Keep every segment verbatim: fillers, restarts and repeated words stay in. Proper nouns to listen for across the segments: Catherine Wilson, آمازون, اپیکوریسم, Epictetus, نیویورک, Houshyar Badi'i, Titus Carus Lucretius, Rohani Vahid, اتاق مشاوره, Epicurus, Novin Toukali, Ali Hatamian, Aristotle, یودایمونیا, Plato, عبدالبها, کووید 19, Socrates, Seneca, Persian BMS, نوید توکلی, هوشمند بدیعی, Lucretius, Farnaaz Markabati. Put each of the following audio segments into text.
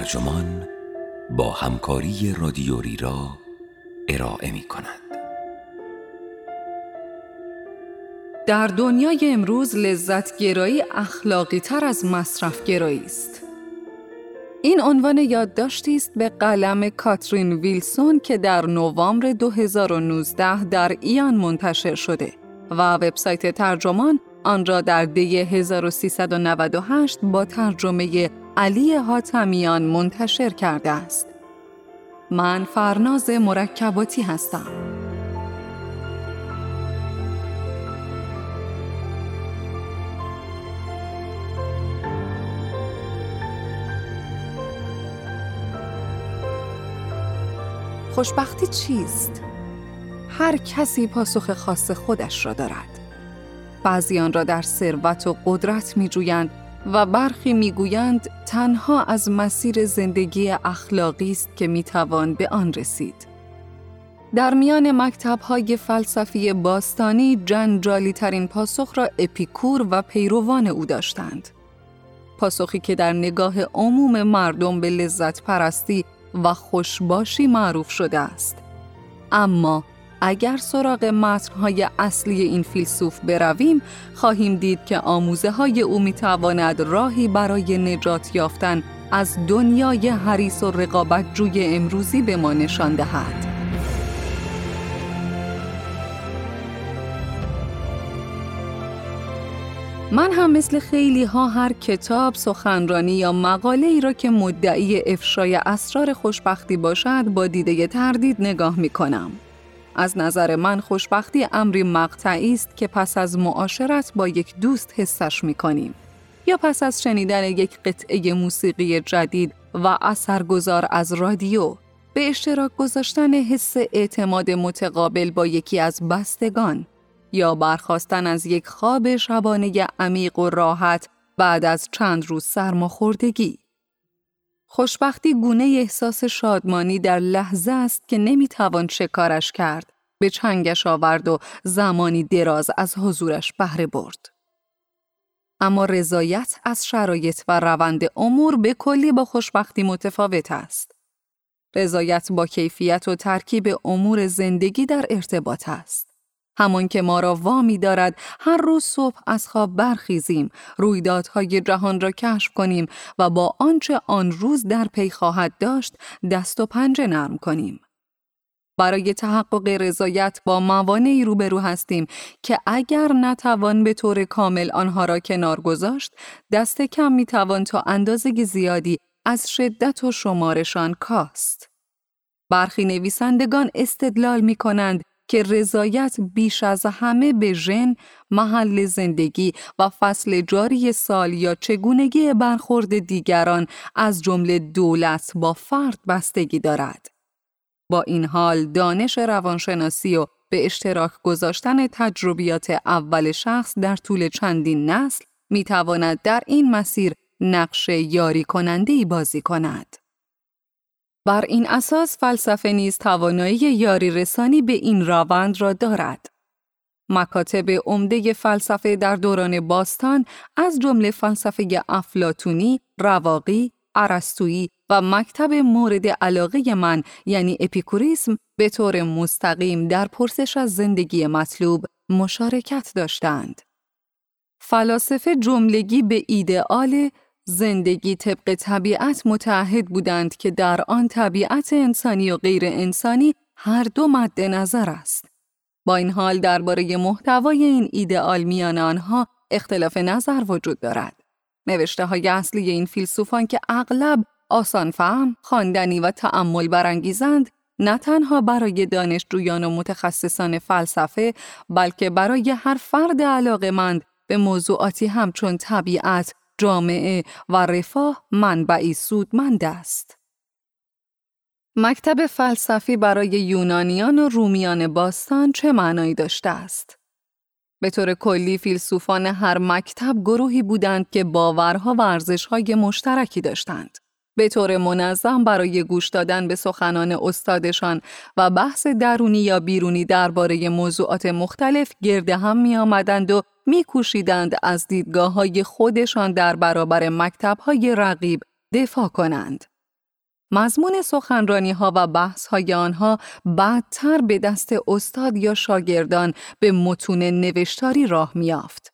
ترجمان با همکاری رادیویی را ارائه می کند. در دنیای امروز لذت‌گرایی اخلاقی‌تر از مصرف‌گرایی است. این عنوان یادداشتی است به قلم کاترین ویلسون که در نوامبر دو هزار و نوزده در ایان منتشر شده و وبسایت ترجمان آن را در دی هزار و سیصد و نود و هشت با ترجمه علی حاتمیان منتشر کرده است. من فرناز مرکباتی هستم. خوشبختی چیست؟ هر کسی پاسخ خاص خودش را دارد. بعضیان را در ثروت و قدرت می‌جویند و برخی می‌گویند تنها از مسیر زندگی اخلاقی است که می‌توان به آن رسید. در میان مکتب‌های فلسفی باستانی جنجالی‌ترین پاسخ را اپیکور و پیروان او داشتند. پاسخی که در نگاه عموم مردم به لذت پرستی و خوشباشی معروف شده است. اما اگر سراغ متن‌های اصلی این فیلسوف برویم، خواهیم دید که آموزه‌های او می‌تواند راهی برای نجات یافتن از دنیای حریص و رقابت‌جوی امروزی به ما نشان دهد. من هم مثل خیلی ها هر کتاب، سخنرانی یا مقاله ای را که مدعی افشای اسرار خوشبختی باشد با دیده تردید نگاه می کنم. از نظر من خوشبختی امری مقطعی است که پس از معاشرت با یک دوست حسش می کنیم یا پس از شنیدن یک قطعه موسیقی جدید و اثرگذار از رادیو، به اشتراک گذاشتن حس اعتماد متقابل با یکی از بستگان، یا برخاستن از یک خواب شبانه عمیق و راحت بعد از چند روز سرماخوردگی. خوشبختی گونه احساس شادمانی در لحظه است که نمیتوان شکارش کرد، به چنگش آورد و زمانی دراز از حضورش بهره برد. اما رضایت از شرایط و روند امور به کلی با خوشبختی متفاوت است. رضایت با کیفیت و ترکیب امور زندگی در ارتباط است. همان که ما را وامی دارد هر روز صبح از خواب برخیزیم، رویدادهای جهان را کشف کنیم و با آنچه آن روز در پی خواهد داشت دست و پنجه نرم کنیم. برای تحقق رضایت با موانعی روبرو هستیم که اگر نتوان به طور کامل آنها را کنار گذاشت، دست کم میتوان تا اندازه زیادی از شدت و شمارشان کاست. برخی نویسندگان استدلال می‌کنند که رضایت بیش از همه به ژن، محل زندگی و فصل جاری سال یا چگونگی برخورد دیگران از جمله دولت با فرد بستگی دارد. با این حال دانش روانشناسی و به اشتراک گذاشتن تجربیات اول شخص در طول چندین نسل می تواند در این مسیر نقش یاری کننده‌ای بازی کند. بر این اساس فلسفه نیز توانایی یاری رسانی به این روند را دارد. مکاتب عمده فلسفه در دوران باستان از جمله فلسفه افلاطونی، رواقی، ارسطویی و مکتب مورد علاقه من یعنی اپیکوریسم به طور مستقیم در پرسش از زندگی مطلوب مشارکت داشتند. فلاسفه جملگی به ایدئال زندگی طبق طبیعت متعهد بودند که در آن طبیعت انسانی و غیر انسانی هر دو مد نظر است. با این حال درباره محتوای این ایدئال میان آنها اختلاف نظر وجود دارد. نوشته‌های اصلی این فیلسوفان که اغلب آسان فهم، خواندنی و تأمل برانگیزند، نه تنها برای دانشجویان و متخصصان فلسفه، بلکه برای هر فرد علاقه‌مند به موضوعاتی همچون طبیعت، جامعه و رفاه منبعی سودمند است. مکتب فلسفی برای یونانیان و رومیان باستان چه معنایی داشته است؟ به طور کلی فیلسوفان هر مکتب گروهی بودند که باورها و ارزش‌های مشترکی داشتند. به طور منظم برای گوش دادن به سخنان استادشان و بحث درونی یا بیرونی درباره موضوعات مختلف گرد هم می آمدند و می کوشیدند از دیدگاه‌های خودشان در برابر مکتب‌های رقیب دفاع کنند. مضمون سخنرانی‌ها و بحث‌های آنها بعدتر به دست استاد یا شاگردان به متون نوشتاری راه می‌یافت.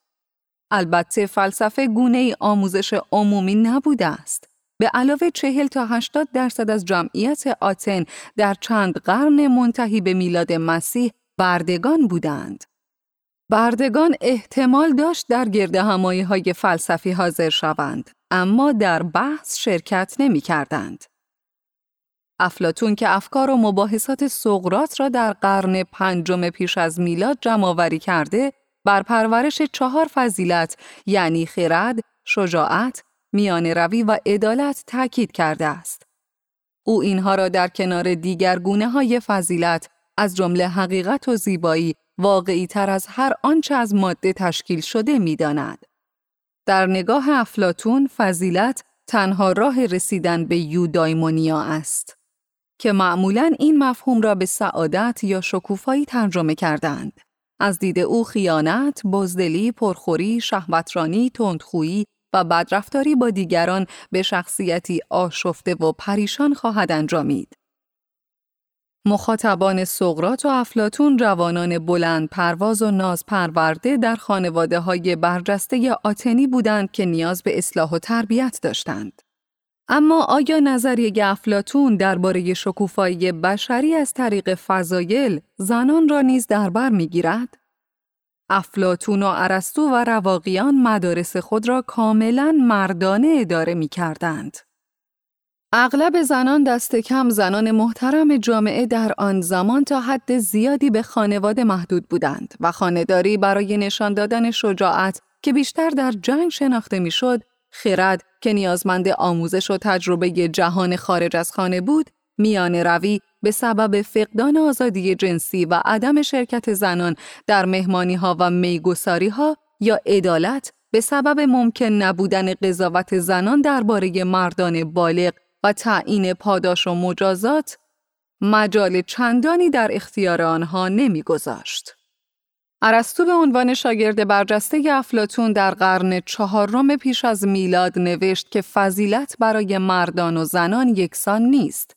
البته فلسفه گونه‌ای آموزش عمومی نبوده است. به علاوه چهل تا هشتاد درصد از جمعیت آتن در چند قرن منتهی به میلاد مسیح بردگان بودند. بردگان احتمال داشت در گردهمایی‌های فلسفی حاضر شوند، اما در بحث شرکت نمی‌کردند. افلاطون که افکار و مباحثات سقراط را در قرن پنجم پیش از میلاد جمع‌آوری کرده، بر پرورش چهار فضیلت یعنی خرد، شجاعت، میانه‌روی و عدالت تأکید کرده است. او اینها را در کنار دیگر گونه‌های فضیلت از جمله حقیقت و زیبایی واقعی‌تر از هر آنچه از ماده تشکیل شده می‌داند. در نگاه افلاطون فضیلت تنها راه رسیدن به یودایمونیا است که معمولاً این مفهوم را به سعادت یا شکوفایی ترجمه کردند. از دید او خیانت، بزدلی، پرخوری، شهوترانی، تندخویی و بدرفتاری با دیگران به شخصیتی آشفته و پریشان خواهد انجامید. مخاطبان سقراط و افلاطون جوانان بلند پرواز و ناز پرورده در خانواده های برجسته آتنی بودند که نیاز به اصلاح و تربیت داشتند. اما آیا نظریه افلاطون درباره شکوفایی بشری از طریق فضایل زنان را نیز در بر می‌گیرد؟ افلاطون و ارسطو و رواقیان مدارس خود را کاملاً مردانه اداره می‌کردند. اغلب زنان دست کم زنان محترم جامعه در آن زمان تا حد زیادی به خانواده محدود بودند و خانه‌داری برای نشان دادن شجاعت که بیشتر در جنگ شناخته می‌شد، خرد که نیازمند آموزش و تجربه جهان خارج از خانه بود، میانه روی به سبب فقدان آزادی جنسی و عدم شرکت زنان در مهمانی‌ها و میگساری‌ها یا عدالت به سبب ممکن نبودن قضاوت زنان درباره مردان بالغ و تعیین پاداش و مجازات مجال چندانی در اختیار آنها نمی‌گذاشت. ارسطو به عنوان شاگرد برجسته افلاطون در قرن چهارم پیش از میلاد نوشت که فضیلت برای مردان و زنان یکسان نیست.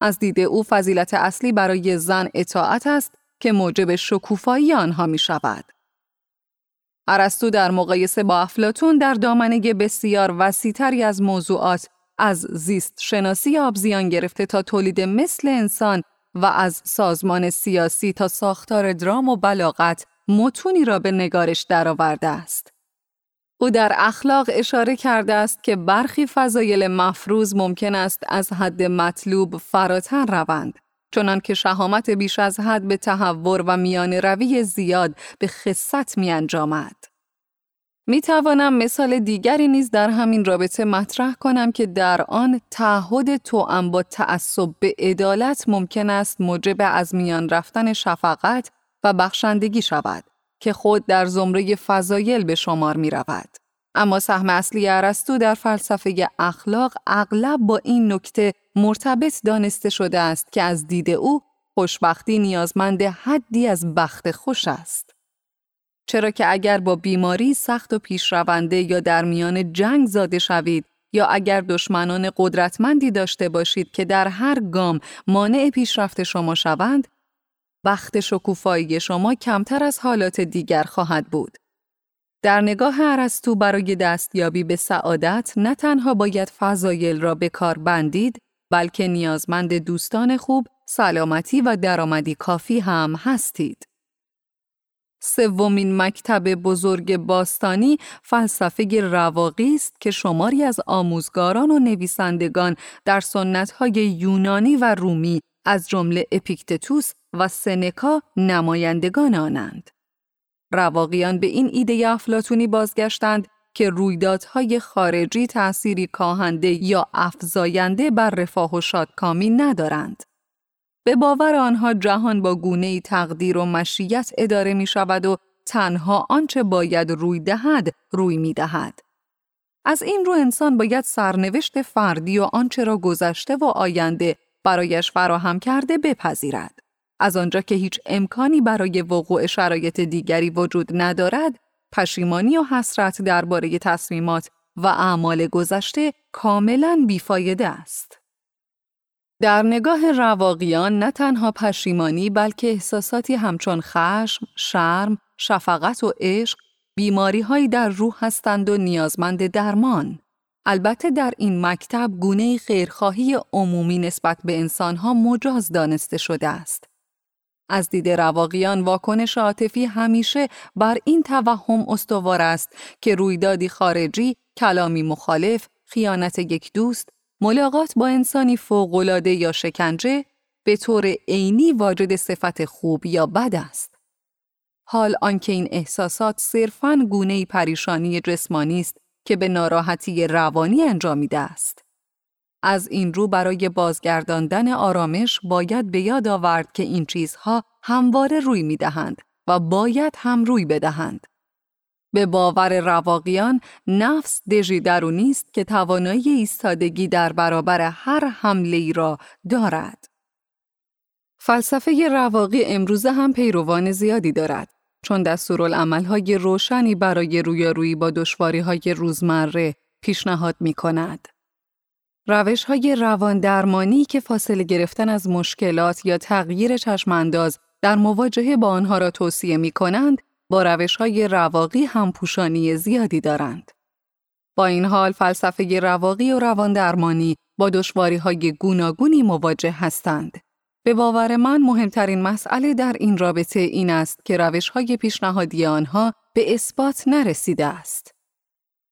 از دید او فضیلت اصلی برای زن اطاعت است که موجب شکوفایی آنها می شود. ارسطو در مقایسه با افلاطون در دامنه بسیار وسیع‌تری از موضوعات از زیست شناسی آبزیان گرفته تا تولید مثل انسان و از سازمان سیاسی تا ساختار درام و بلاغت متونی را به نگارش درآورده است. او در اخلاق اشاره کرده است که برخی فضایل مفروض ممکن است از حد مطلوب فراتر روند، چنانکه شهامت بیش از حد به تهور و میانه روی زیاد به خست می انجامد. می توانم مثال دیگری نیز در همین رابطه مطرح کنم که در آن تعهد توأم با تعصب به عدالت ممکن است موجب از میان رفتن شفقت و بخشندگی شود که خود در زمره فضایل به شمار می رود. اما سهم اصلی ارسطو در فلسفه اخلاق اغلب با این نکته مرتبط دانسته شده است که از دید او خوشبختی نیازمند حدی از بخت خوش است. چرا که اگر با بیماری سخت و پیشرونده یا در میان جنگ زاده شوید یا اگر دشمنان قدرتمندی داشته باشید که در هر گام مانع پیشرفت شما شوند، بخت شکوفایی شما کمتر از حالات دیگر خواهد بود. در نگاه ارسطو برای دستیابی به سعادت نه تنها باید فضایل را به کار بندید، بلکه نیازمند دوستان خوب، سلامتی و درآمدی کافی هم هستید. سومین مکتب بزرگ باستانی فلسفه رواقی است که شماری از آموزگاران و نویسندگان در سنت‌های یونانی و رومی از جمله اپیکتتوس و سنکا نمایندگان آنند. رواقیان به این ایده افلاطونی بازگشتند که رویدادهای خارجی تأثیری کاهنده یا افزاینده بر رفاه و شادکامی ندارند. به باور آنها جهان با گونه‌ای تقدیر و مشیت اداره می شود و تنها آنچه باید روی دهد روی می دهد. از این رو انسان باید سرنوشت فردی و آنچه را گذشته و آینده برایش فراهم کرده بپذیرد. از آنجا که هیچ امکانی برای وقوع شرایط دیگری وجود ندارد، پشیمانی و حسرت درباره تصمیمات و اعمال گذشته کاملاً بیفایده است. در نگاه رواقیان نه تنها پشیمانی بلکه احساساتی همچون خشم، شرم، شفقت و عشق بیماری‌هایی در روح هستند و نیازمند درمان. البته در این مکتب گونه خیرخواهی عمومی نسبت به انسان‌ها مجاز دانسته شده است. از دید رواقیان واکنش عاطفی همیشه بر این توهم استوار است که رویدادی خارجی، کلامی مخالف، خیانت یک دوست، ملاقات با انسانی فوق‌العاده یا شکنجه به طور عینی واجد صفت خوب یا بد است. حال آنکه این احساسات صرفاً گونه‌ای پریشانی جسمانی است که به ناراحتی روانی انجامیده است. از این رو برای بازگرداندن آرامش باید به یاد آورد که این چیزها همواره روی می‌دهند و باید هم روی بدهند. به باور رواقیان، نفس دژی درونی است که توانایی ایستادگی در برابر هر حمله‌ای را دارد. فلسفه رواقی امروزه هم پیروان زیادی دارد، چون دستورالعمل‌های روشنی برای رویارویی با دشواری‌های روزمره پیشنهاد می‌کند. روش‌های رواندرمانی که فاصله گرفتن از مشکلات یا تغییر چشم‌انداز در مواجهه با آنها را توصیه می‌کنند، با روش‌های رواقی همپوشانی زیادی دارند. با این حال فلسفه رواقی و رواندرمانی با دشواری‌های گوناگونی مواجه هستند. به باور من مهمترین مسئله در این رابطه این است که روش‌های پیشنهادی آنها به اثبات نرسیده است.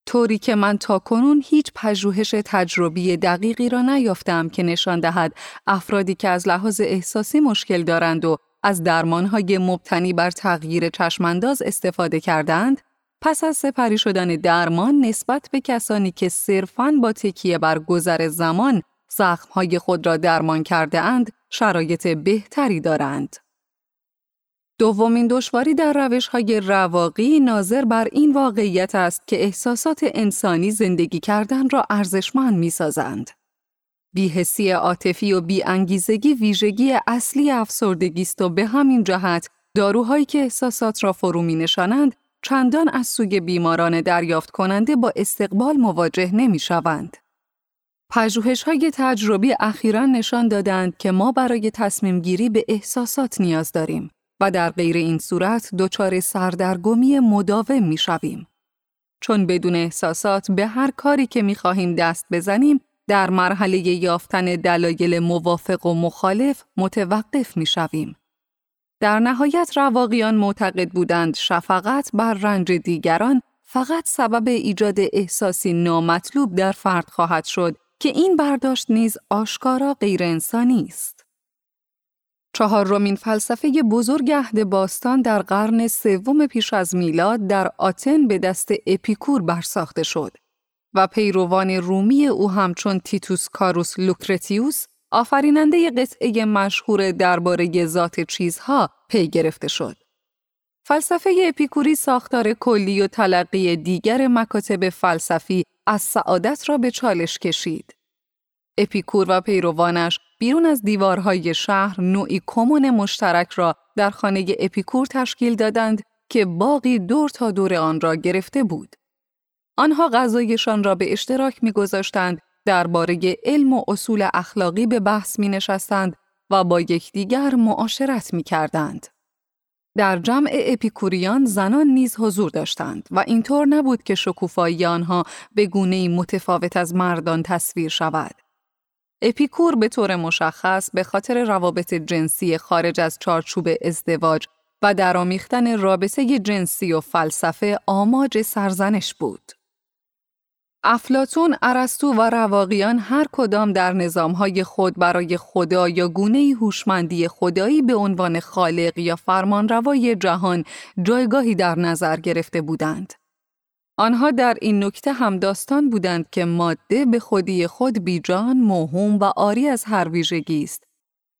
طوری که من تاکنون هیچ پژوهش تجربی دقیقی را نیافتم که نشان دهد افرادی که از لحاظ احساسی مشکل دارند و از درمان‌های مبتنی بر تغییر چشم‌انداز استفاده کردند، پس از سپری شدن درمان نسبت به کسانی که صرفاً با تکیه بر گذر زمان زخم‌های خود را درمان کرده اند، شرایط بهتری دارند. دومین دشواری در روش‌های رواقی ناظر بر این واقعیت است که احساسات انسانی زندگی کردن را ارزشمند می‌سازند. بی‌حسی عاطفی و بی‌انگیزگی ویژگی اصلی افسردگی است و به همین جهت داروهایی که احساسات را فرو می‌نشانند چندان از سوی بیماران دریافت کننده با استقبال مواجه نمی‌شوند. پژوهش‌های تجربی اخیراً نشان دادند که ما برای تصمیم‌گیری به احساسات نیاز داریم و در غیر این صورت دچار سردرگمی مداوم می‌شویم. چون بدون احساسات به هر کاری که می‌خواهیم دست بزنیم در مرحله یافتن دلایل موافق و مخالف متوقف می‌شویم. در نهایت رواقیان معتقد بودند شفقت بر رنج دیگران فقط سبب ایجاد احساسی نامطلوب در فرد خواهد شد که این برداشت نیز آشکارا غیر انسانی است. چهارمین فلسفه بزرگ عهد باستان در قرن سوم پیش از میلاد در آتن به دست اپیکور برساخته شد و پیروان رومی او همچون تیتوس کاروس لوکرتیوس، آفریننده قطعه مشهور درباره ذات چیزها، پی گرفته شد. فلسفه اپیکوری ساختار کلی و تلقی دیگر مکاتب فلسفی از سعادت را به چالش کشید. اپیکور و پیروانش بیرون از دیوارهای شهر نوعی کمون مشترک را در خانه اپیکور تشکیل دادند که باقی دور تا دور آن را گرفته بود. آنها غذایشان را به اشتراک می‌گذاشتند، درباره علم و اصول اخلاقی به بحث می‌نشستند و با یکدیگر معاشرت می‌کردند. در جمع اپیکوریان زنان نیز حضور داشتند و اینطور نبود که شکوفایی آنها به گونه‌ای متفاوت از مردان تصویر شود. اپیکور به طور مشخص به خاطر روابط جنسی خارج از چارچوب ازدواج و درامیختن رابطه جنسی و فلسفه آماج سرزنش بود. افلاطون، ارسطو و رواقیان هر کدام در نظام‌های خود برای خدا یا گونه‌ای هوشمندی خدایی به عنوان خالق یا فرمانروای جهان جایگاهی در نظر گرفته بودند. آنها در این نکته همداستان بودند که ماده به خودی خود بیجان، موهوم و عاری از هر ویژگی است.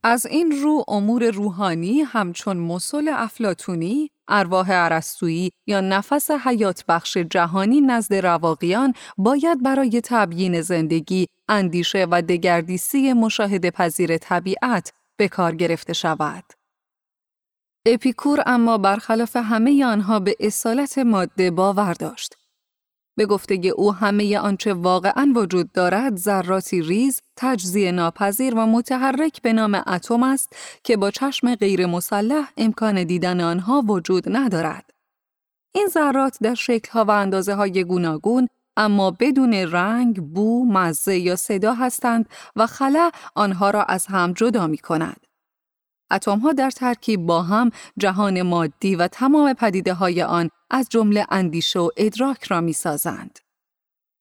از این رو امور روحانی همچون مصل افلاطونی، ارواح ارسطویی یا نفس حیات بخش جهانی نزد رواقیان باید برای تبیین زندگی، اندیشه و دگردیسی مشاهده پذیر طبیعت به کار گرفته شود. اپیکور اما برخلاف همه آنها به اصالت ماده باور داشت. به گفته او همه آنچه واقعاً وجود دارد ذراتی ریز، تجزیه ناپذیر و متحرک به نام اتم است که با چشم غیر مسلح امکان دیدن آنها وجود ندارد. این ذرات در شکل‌ها و اندازه‌های گوناگون اما بدون رنگ، بو، مزه یا صدا هستند و خلا آنها را از هم جدا می‌کند. اتم‌ها در ترکیب با هم جهان مادی و تمام پدیده‌های آن از جمله اندیشه و ادراک را می‌سازند.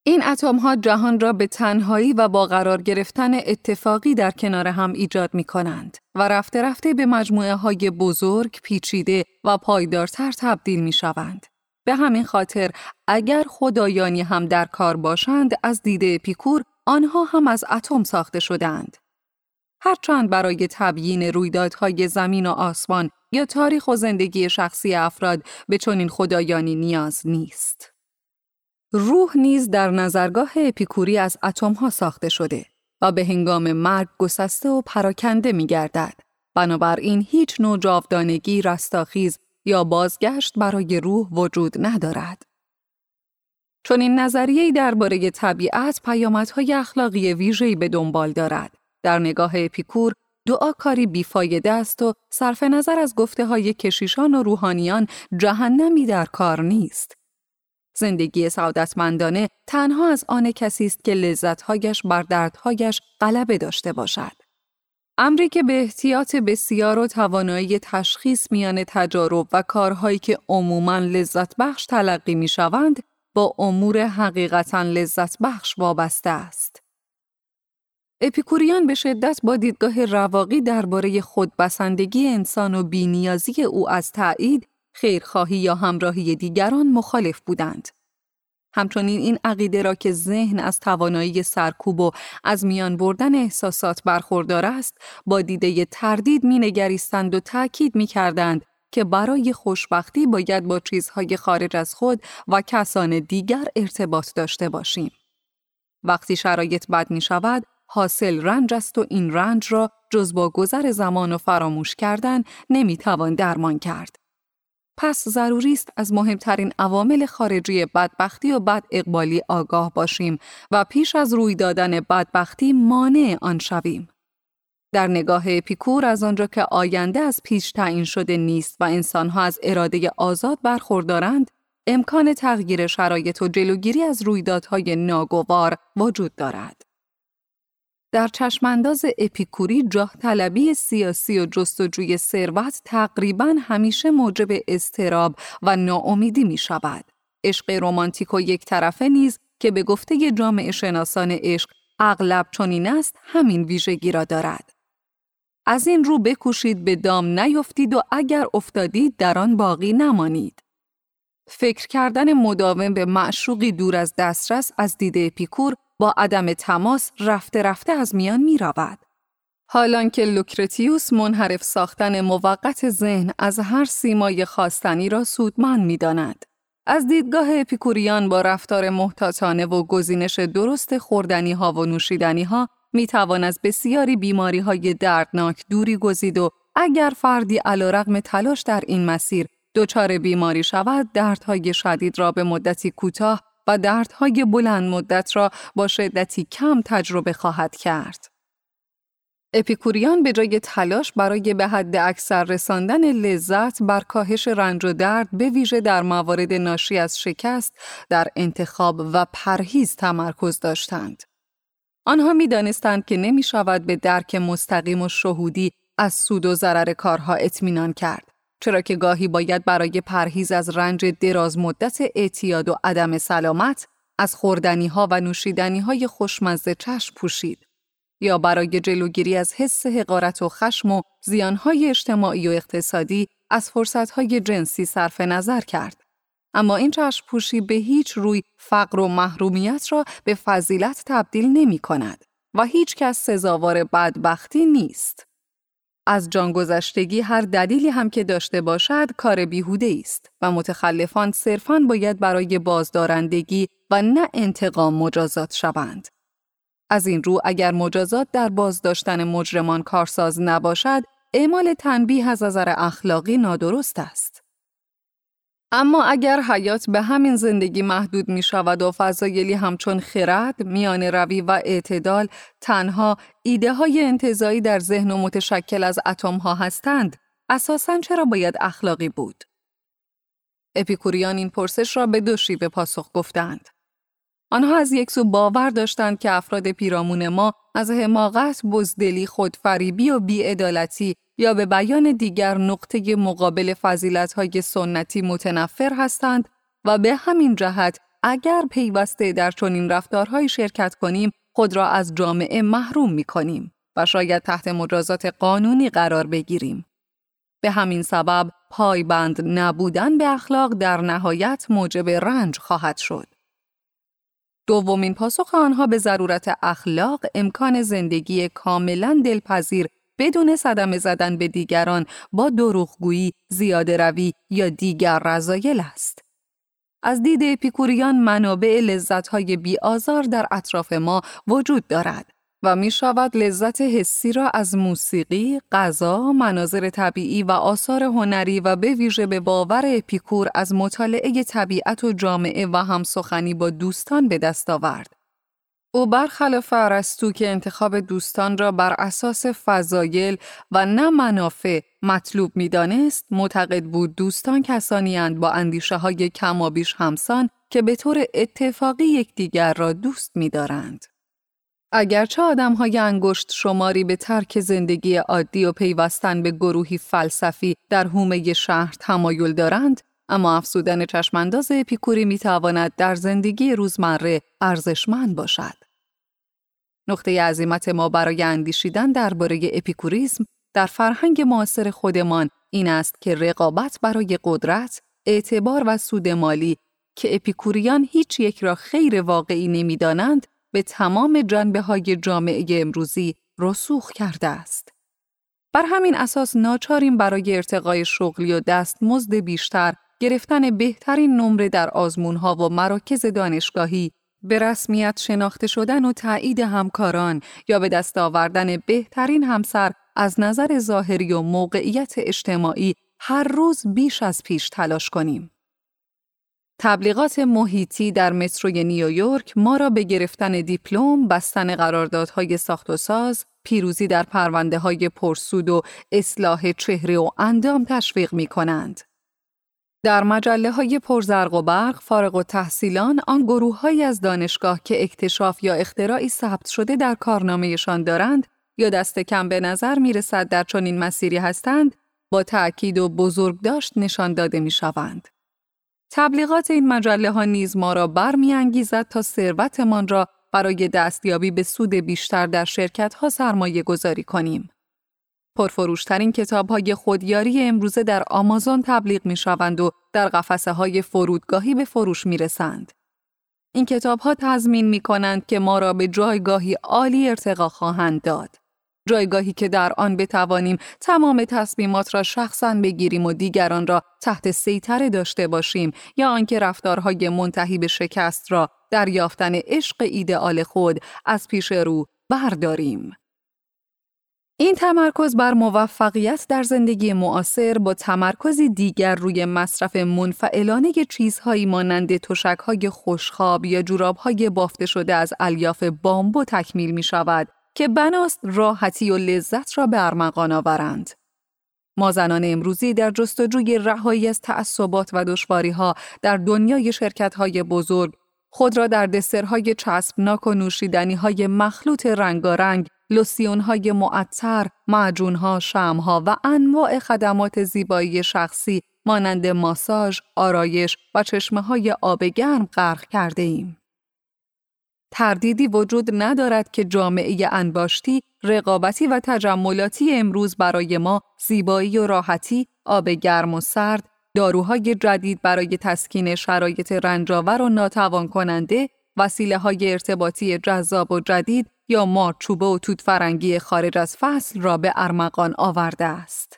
این اتم‌ها جهان را به تنهایی و با قرار گرفتن اتفاقی در کنار هم ایجاد می‌کنند و رفته رفته به مجموعه‌های بزرگ، پیچیده و پایدارتر تبدیل می‌شوند. به همین خاطر اگر خدایانی هم در کار باشند، از دید اپیکور آنها هم از اتم ساخته شدند. هرچند برای تبیین رویدادهای زمین و آسمان یا تاریخ و زندگی شخصی افراد به چنین خدایانی نیاز نیست. روح نیز در نظرگاه اپیکوری از اتم‌ها ساخته شده و به هنگام مرگ گسسته و پراکنده می‌گردد. بنابراین هیچ نوع جاودانگی، رستاخیز یا بازگشت برای روح وجود ندارد. چون این نظریه درباره طبیعت پیامدهای اخلاقی ویژه‌ای به دنبال دارد. در نگاه اپیکور دعا کاری بیفایده است و صرف نظر از گفته‌های کشیشان و روحانیان جهنمی در کار نیست. زندگی سعادتمندانه تنها از آن کسی است که لذت‌هایش بر دردهایش غلبه داشته باشد. امری که به احتیاط بسیار و توانایی تشخیص میان تجارب و کارهایی که عموماً لذت بخش تلقی می‌شوند با امور حقیقتاً لذت بخش وابسته است. اپیکوریان به شدت با دیدگاه رواقی درباره خودبسندگی انسان و بی‌نیازی او از تأیید، خیرخواهی یا همراهی دیگران مخالف بودند. همچنین این عقیده را که ذهن از توانایی سرکوب و از میان بردن احساسات برخوردار است، با دیده تردید می‌نگریستند و تأکید می‌کردند که برای خوشبختی باید با چیزهای خارج از خود و کسان دیگر ارتباط داشته باشیم. وقتی شرایط بد می‌شود، حاصل رنج است و این رنج را جز با گذر زمان و فراموش کردن نمیتوان درمان کرد. پس ضروری است از مهمترین عوامل خارجی بدبختی و بد اقبالی آگاه باشیم و پیش از روی دادن بدبختی مانع آن شویم. در نگاه اپیکور از آنجا که آینده از پیش تعیین شده نیست و انسانها از اراده آزاد برخوردارند، امکان تغییر شرایط و جلوگیری از رویدادهای ناگوار وجود دارد. در چشمانداز اپیکوری جاه طلبی سیاسی و جستجوی ثروت تقریباً همیشه موجب اضطراب و ناامیدی می شود. عشق رمانتیک و یک طرفه نیز که به گفته جامعه شناسان عشق اغلب چنین است، همین ویژگی را دارد. از این رو بکوشید به دام نیفتید و اگر افتادید در آن باقی نمانید. فکر کردن مداوم به معشوقی دور از دسترس از دید اپیکور با عدم تماس رفته رفته از میان می رود. حالان که لوکرتیوس منحرف ساختن موقت ذهن از هر سیمای خواستنی را سودمند می داند. از دیدگاه اپیکوریان با رفتار محتاطانه و گزینش درست خوردنی ها و نوشیدنی ها می توان از بسیاری بیماری های دردناک دوری گزید و اگر فردی علیرغم تلاش در این مسیر دچار بیماری شود، دردهای شدید را به مدتی کوتاه و دردهای بلند مدت را با شدتی کم تجربه خواهد کرد. اپیکوریان به جای تلاش برای به حد اکثر رساندن لذت بر کاهش رنج و درد، به ویژه در موارد ناشی از شکست، در انتخاب و پرهیز تمرکز داشتند. آنها می دانستند که نمی شود به درک مستقیم و شهودی از سود و ضرر کارها اطمینان کرد، چرا که گاهی باید برای پرهیز از رنج دراز مدت اعتیاد و عدم سلامت از خوردنی‌ها و نوشیدنی‌های خوشمزه چشم پوشید یا برای جلوگیری از حس حقارت و خشم و زیان‌های اجتماعی و اقتصادی از فرصت‌های جنسی صرف نظر کرد. اما این چشم پوشی به هیچ روی فقر و محرومیت را به فضیلت تبدیل نمی‌کند و هیچ کس سزاوار بدبختی نیست. از جانگذشتگی هر دلیلی هم که داشته باشد کار بیهوده است و متخلفان صرفاً باید برای بازدارندگی و نه انتقام مجازات شوند. از این رو اگر مجازات در بازداشتن مجرمان کارساز نباشد، اعمال تنبیه از نظر اخلاقی نادرست است. اما اگر حیات به همین زندگی محدود می شود و فضایلی همچون خرد، میان روی و اعتدال تنها ایده های انتزاعی در ذهن و متشکل از اتم ها هستند، اساساً چرا باید اخلاقی بود؟ اپیکوریان این پرسش را به دو شیوه پاسخ گفتند. آنها از یک سو باور داشتند که افراد پیرامون ما از حماقت، بزدلی، خودفریبی و بی‌عدالتی یا به بیان دیگر نقطه مقابل فضیلت‌های سنتی متنفر هستند و به همین جهت اگر پیوسته در چنین رفتارهایی شرکت کنیم خود را از جامعه محروم می‌کنیم و شاید تحت مجازات قانونی قرار بگیریم. به همین سبب پایبند نبودن به اخلاق در نهایت موجب رنج خواهد شد. دومین پاسخ آنها به ضرورت اخلاق امکان زندگی کاملاً دلپذیر بدون صدمه زدن به دیگران با دروغگویی، زیاده روی یا دیگر رذایل است. از دید اپیکوریان منابع لذت‌های بی‌آزار در اطراف ما وجود دارد و می‌شود لذت حسی را از موسیقی، غذا، مناظر طبیعی و آثار هنری و به ویژه به باور اپیکور از مطالعه طبیعت و جامعه و همسخنی با دوستان به دست آورد. او برخلاف ارسطو که انتخاب دوستان را بر اساس فضایل و نه منافع مطلوب می‌دانست، معتقد بود دوستان کسانی‌اند با اندیشه‌های کمابیش همسان که به طور اتفاقی یکدیگر را دوست می‌دارند. اگرچه آدم‌های انگشت شماری به ترک زندگی عادی و پیوستن به گروهی فلسفی در حومه شهر تمایل دارند، اما افزودن چشمانداز اپیکوری می‌تواند در زندگی روزمره ارزشمند باشد. نقطه عظمت ما برای اندیشیدن درباره اپیکوریسم در فرهنگ معاصر خودمان این است که رقابت برای قدرت، اعتبار و سود مالی که اپیکوریان هیچ یک را خیر واقعی نمی‌دانند، به تمام جنبه‌های جامعه امروزی رسوخ کرده است. بر همین اساس ناچاریم برای ارتقای شغلی و دستمزد بیشتر، گرفتن بهترین نمره در آزمون‌ها و مراکز دانشگاهی، به رسمیت شناخته شدن و تایید همکاران یا به دست آوردن بهترین همسر از نظر ظاهری و موقعیت اجتماعی هر روز بیش از پیش تلاش کنیم. تبلیغات محیطی در متروی نیویورک ما را به گرفتن دیپلم، بستن قراردادهای ساخت و ساز، پیروزی در پرونده‌های پرسود و اصلاح چهره و اندام تشویق می‌کنند. در مجله‌های پرزرق و برق، فارغ التحصیلان آن گروه‌هایی از دانشگاه که اکتشاف یا اختراعی ثبت شده در کارنامه‌شان دارند یا دست کم به نظر می‌رسد در چنین مسیری هستند، با تأکید و بزرگداشت نشان داده می‌شوند. تبلیغات این مجله ها نیز ما را برمی‌انگیزد تا ثروتمان را برای دستیابی به سود بیشتر در شرکت ها سرمایه گذاری کنیم. پرفروشترین کتاب های خودیاری امروزه در آمازون تبلیغ می شوند و در قفسه های فرودگاهی به فروش می رسند. این کتاب ها تضمین می کنند که ما را به جایگاهی عالی ارتقا خواهند داد. جایگاهی که در آن بتوانیم تمام تصمیمات را شخصاً بگیریم و دیگران را تحت سیطره داشته باشیم یا آنکه رفتارهای منتهی به شکست را در یافتن عشق ایدئال خود از پیش رو برداریم. این تمرکز بر موفقیت در زندگی معاصر با تمرکزی دیگر روی مصرف منفعلانه چیزهایی مانند تشک‌های خوشخواب یا جوراب‌های بافته شده از الیاف بامبو تکمیل می‌شود که بناست راحتی و لذت را به ارمغان آورند. ما زنان امروزی در جستجوی رهایی از تعصبات و دشواری‌ها در دنیای شرکت‌های بزرگ خود را در دسرهای چسبناک و نوشیدنی‌های مخلوط رنگارنگ، لوسیون‌های معطر، معجون‌ها، شمع‌ها و انواع خدمات زیبایی شخصی مانند ماساژ، آرایش و چشمه‌های آب گرم غرق کرده ایم. تردیدی وجود ندارد که جامعه انباشتی، رقابتی و تجملاتی امروز برای ما زیبایی و راحتی، آب گرم و سرد، داروهای جدید برای تسکین شرایط رنجاور و ناتوان کننده، وسیله‌های ارتباطی جذاب و جدید یا مارچوبه و توت‌فرنگی خارج از فصل را به ارمغان آورده است.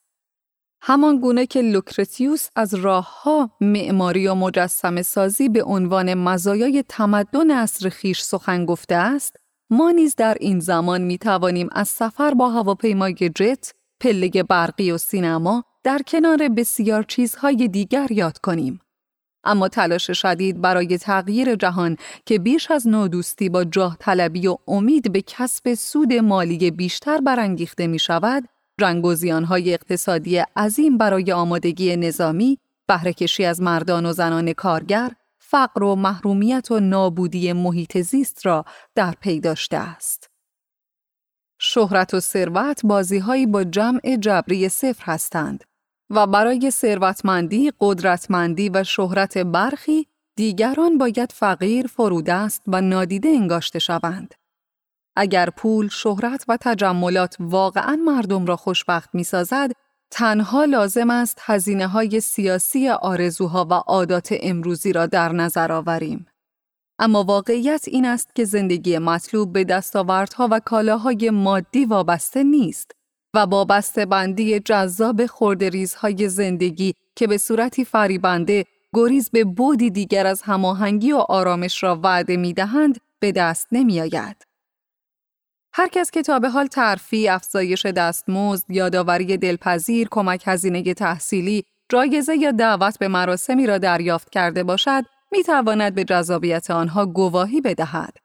همان گونه که لوکرتیوس از راه‌ها، معماری و مجسمه‌سازی به عنوان مزایای تمدن عصر خویش سخن گفته است، ما نیز در این زمان می‌توانیم از سفر با هواپیمای جت، پله برقی و سینما در کنار بسیار چیزهای دیگر یاد کنیم. اما تلاش شدید برای تغییر جهان که بیش از نادوستی با جاه طلبی و امید به کسب سود مالی بیشتر برانگیخته می شود، رنگ و زیانهای اقتصادی عظیم برای آمادگی نظامی، بهره‌کشی از مردان و زنان کارگر، فقر و محرومیت و نابودی محیط زیست را در پی داشته است. شهرت و ثروت بازی‌هایی با جمع جبری صفر هستند و برای ثروتمندی، قدرتمندی و شهرت برخی دیگران باید فقیر، فرودست و نادیده انگاشته شوند. اگر پول، شهرت و تجملات واقعاً مردم را خوشبخت می‌سازد، تنها لازم است هزینه‌های سیاسی آرزوها و عادات امروزی را در نظر آوریم. اما واقعیت این است که زندگی مطلوب به دستاوردها و کالاهای مادی وابسته نیست و با بسته‌بندی جذاب خردریزهای زندگی که به صورتی فریبنده گریز به بعدی دیگر از هماهنگی و آرامش را وعده می‌دهند به دست نمی‌آید. هر کس که تا به حال ترفیع، افزایش دستمزد، یادآوری دلپذیر، کمک هزینه تحصیلی، جایزه یا دعوت به مراسمی را دریافت کرده باشد، می‌تواند به جذابیت آنها گواهی بدهد.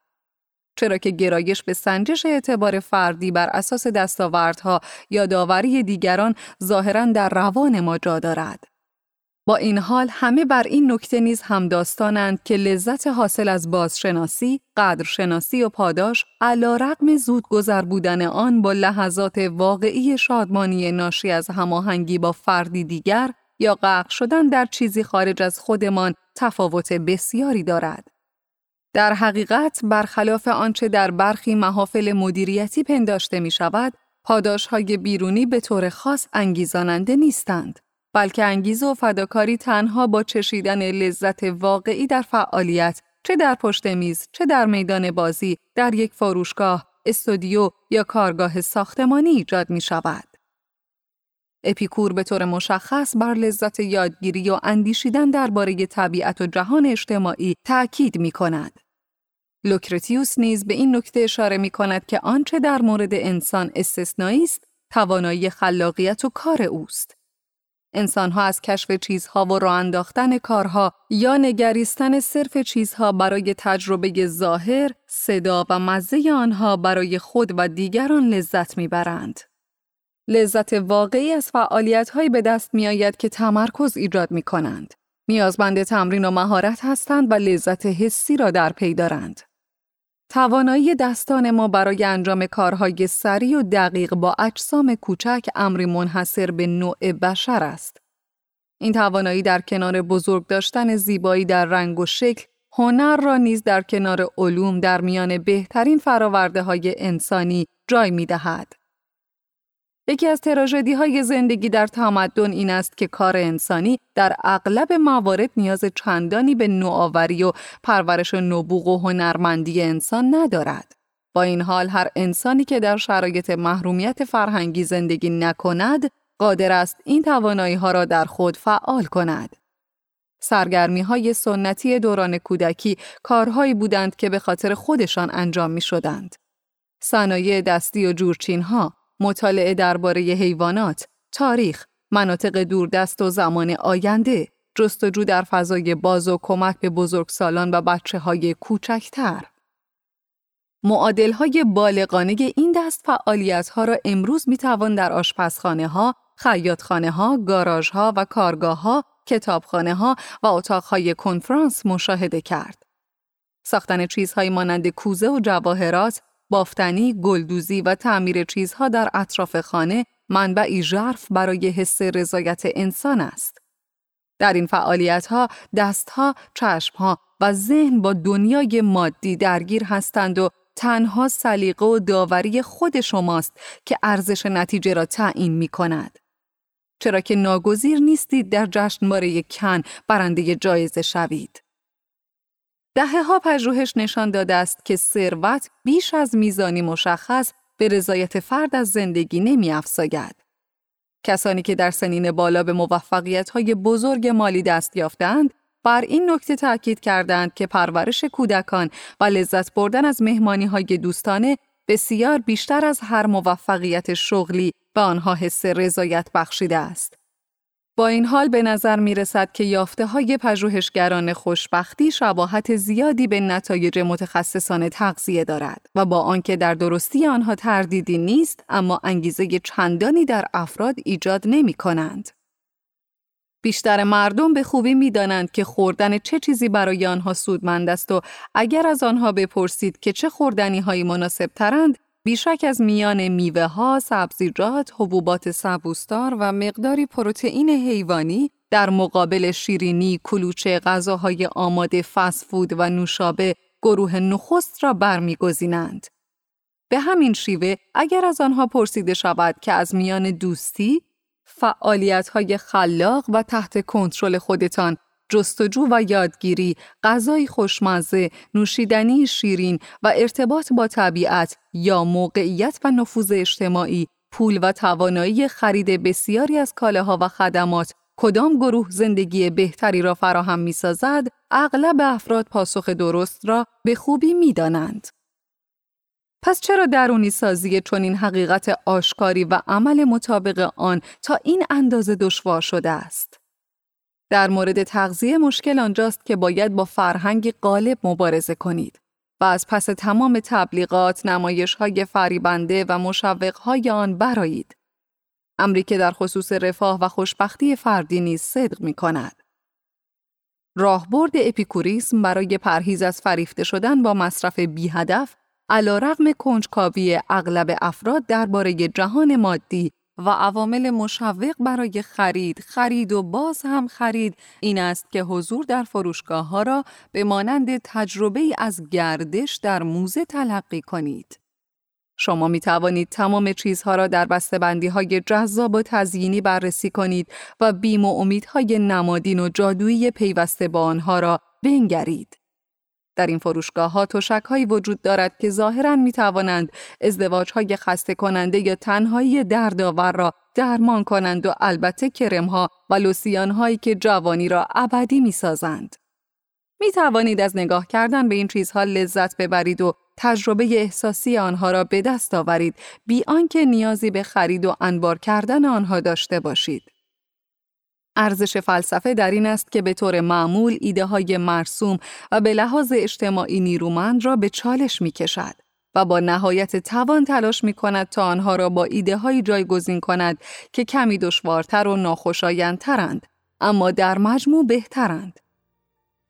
چرا که گرایش به سنجش اعتبار فردی بر اساس دستاوردها یا داوری دیگران ظاهراً در روان ما جا دارد. با این حال همه بر این نکته نیز همداستانند که لذت حاصل از بازشناسی، قدرشناسی و پاداش علی‌رغم زود گذر بودن آن با لحظات واقعی شادمانی ناشی از هماهنگی با فردی دیگر یا غرق شدن در چیزی خارج از خودمان تفاوت بسیاری دارد. در حقیقت برخلاف آنچه در برخی محافل مدیریتی پنداشته می شود، پاداش‌های بیرونی به طور خاص انگیزاننده نیستند، بلکه انگیزه و فداکاری تنها با چشیدن لذت واقعی در فعالیت، چه در پشت میز، چه در میدان بازی، در یک فروشگاه، استودیو یا کارگاه ساختمانی ایجاد می شود. اپیکور به طور مشخص بر لذت یادگیری و اندیشیدن درباره طبیعت و جهان اجتماعی تأکید می کند. لوکرتیوس نیز به این نکته اشاره می کند که آنچه در مورد انسان استثنایی است، توانایی خلاقیت و کار اوست. انسان‌ها از کشف چیزها و راه انداختن کارها یا نگریستن صرف چیزها برای تجربه ظاهر، صدا و مزه آنها برای خود و دیگران لذت می‌برند. لذت واقعی از فعالیت‌هایی به دست می‌آید که تمرکز ایجاد می‌کنند، نیازمند تمرین و مهارت هستند و لذت حسی را در پی دارند. توانایی دستان ما برای انجام کارهای سریع و دقیق با اجسام کوچک امری منحصر به نوع بشر است. این توانایی در کنار بزرگ داشتن زیبایی در رنگ و شکل، هنر را نیز در کنار علوم در میان بهترین فراورده‌های انسانی جای می‌دهد. یکی از تراژدی‌های زندگی در تمدن این است که کار انسانی در اغلب موارد نیاز چندانی به نوآوری و پرورش و نبوغ و هنرمندی انسان ندارد. با این حال هر انسانی که در شرایط محرومیت فرهنگی زندگی نکند، قادر است این توانایی‌ها را در خود فعال کند. سرگرمی‌های سنتی دوران کودکی کارهایی بودند که به خاطر خودشان انجام می‌شدند. صنایع دستی و جورچین‌ها، مطالعه درباره حیوانات، تاریخ، مناطق دوردست و زمان آینده، جستجو در فضای باز و کمک به بزرگسالان و بچه‌های کوچکتر. معادل‌های بالغانه این دست فعالیت‌ها را امروز می‌توان در آشپزخانه‌ها، خیاطخانه‌ها، گاراژها و کارگاه‌ها، کتابخانه‌ها و اتاق‌های کنفرانس مشاهده کرد. ساختن چیزهایی مانند کوزه و جواهرات، بافتنی، گلدوزی و تعمیر چیزها در اطراف خانه منبعی ژرف برای حس رضایت انسان است. در این فعالیت‌ها دست‌ها، چشم‌ها و ذهن با دنیای مادی درگیر هستند و تنها سلیقه و داوری خود شماست که ارزش نتیجه را تعیین می‌کند. چرا که ناگزیر نیستید در جشنواره کن برنده جایزه شوید. دهه‌ها پژوهش نشان داده است که ثروت بیش از میزانی مشخص به رضایت فرد از زندگی نمی‌افزاید. کسانی که در سنین بالا به موفقیت‌های بزرگ مالی دست یافتند، بر این نکته تأکید کردند که پرورش کودکان و لذت بردن از مهمانی‌های دوستانه بسیار بیشتر از هر موفقیت شغلی به آنها حس رضایت بخشیده است. با این حال به نظر می رسد که یافته‌های پژوهشگران خوشبختی شباهت زیادی به نتایج متخصصان تغذیه دارد و با آنکه در درستی آنها تردیدی نیست، اما انگیزه چندانی در افراد ایجاد نمی کنند. بیشتر مردم به خوبی می دانند که خوردن چه چیزی برای آنها سودمند است و اگر از آنها بپرسید که چه خوردنی هایی مناسب ترند، بیشک از میان میوه ها، سبزیجات، حبوبات سبوسدار و مقداری پروتئین حیوانی در مقابل شیرینی، کلوچه، غذاهای آماده، فست‌فود و نوشابه گروه نخست را برمیگزینند. به همین شیوه اگر از آنها پرسیده شود که از میان دوستی، فعالیت‌های خلاق و تحت کنترل خودتان، جستجو و یادگیری، غذای خوشمزه، نوشیدنی شیرین و ارتباط با طبیعت یا موقعیت و نفوذ اجتماعی، پول و توانایی خرید بسیاری از کالاها و خدمات، کدام گروه زندگی بهتری را فراهم می‌سازد، اغلب افراد پاسخ درست را به خوبی می‌دانند. پس چرا درونی سازی چنین حقیقت آشکاری و عمل مطابق آن تا این اندازه دشوار شده است؟ در مورد تغذیه مشکل آنجاست که باید با فرهنگی غالب مبارزه کنید و از پس تمام تبلیغات، نمایش‌های فریبنده و مشوق‌های آن برآیید. امری که در خصوص رفاه و خوشبختی فردی نیز صدق می‌کند. راهبرد اپیکوریسم برای پرهیز از فریفته شدن با مصرف بی‌هدف، علی‌رغم کنجکاوی اغلب افراد درباره جهان مادی و عوامل مشوق برای خرید، خرید و باز هم خرید، این است که حضور در فروشگاه‌ها را به مانند تجربه‌ای از گردش در موزه تلقی کنید. شما می توانید تمام چیزها را در بسته‌بندی‌های جذاب و تزیینی بررسی کنید و بیم و امیدهای نمادین و جادویی پیوسته با آنها را بنگرید. در این فروشگاه‌ها تشک‌هایی وجود دارد که ظاهراً می‌توانند ازدواج‌های خسته کننده یا تنهایی دردآور را درمان کنند و البته کرم‌ها و لوسیان‌هایی که جوانی را ابدی می‌سازند. می‌توانید از نگاه کردن به این چیزها لذت ببرید و تجربه احساسی آنها را به دست آورید بی آنکه نیازی به خرید و انبار کردن آنها داشته باشید. ارزش فلسفه در این است که به طور معمول ایده های مرسوم و به لحاظ اجتماعی نیرومند را به چالش می کشد و با نهایت توان تلاش می کند تا آنها را با ایده های جایگزین کند که کمی دشوارتر و ناخوشایندترند، اما در مجموع بهترند.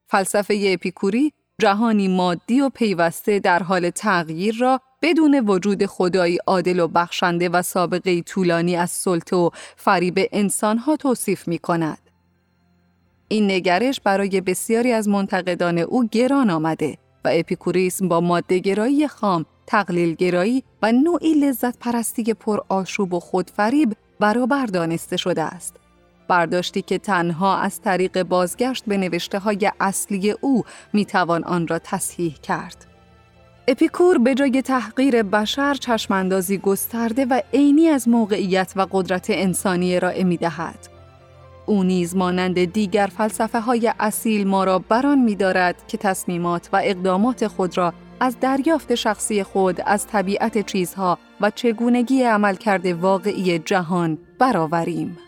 فلسفه اپیکوری جهانی مادی و پیوسته در حال تغییر را بدون وجود خدایی عادل و بخشنده و سابقه طولانی از سلطه و فریب انسانها توصیف می کند. این نگرش برای بسیاری از منتقدان او گران آمده و اپیکوریسم با ماده‌گرایی خام، تقلیل‌گرایی و نوعی لذت پرستی پر آشوب و خودفریب برابر دانسته شده است. برداشتی که تنها از طریق بازگشت به نوشته‌های اصلی او می‌توان آن را تصحیح کرد. اپیکور به جای تحقیر بشر چشماندازی گسترده و عینی از موقعیت و قدرت انسانی را می‌دهد. او نیز مانند دیگر فلسفه‌های اصیل ما را بران می‌دارد که تصمیمات و اقدامات خود را از دریافت شخصی خود از طبیعت چیزها و چگونگی عملکرد واقعی جهان برآوریم.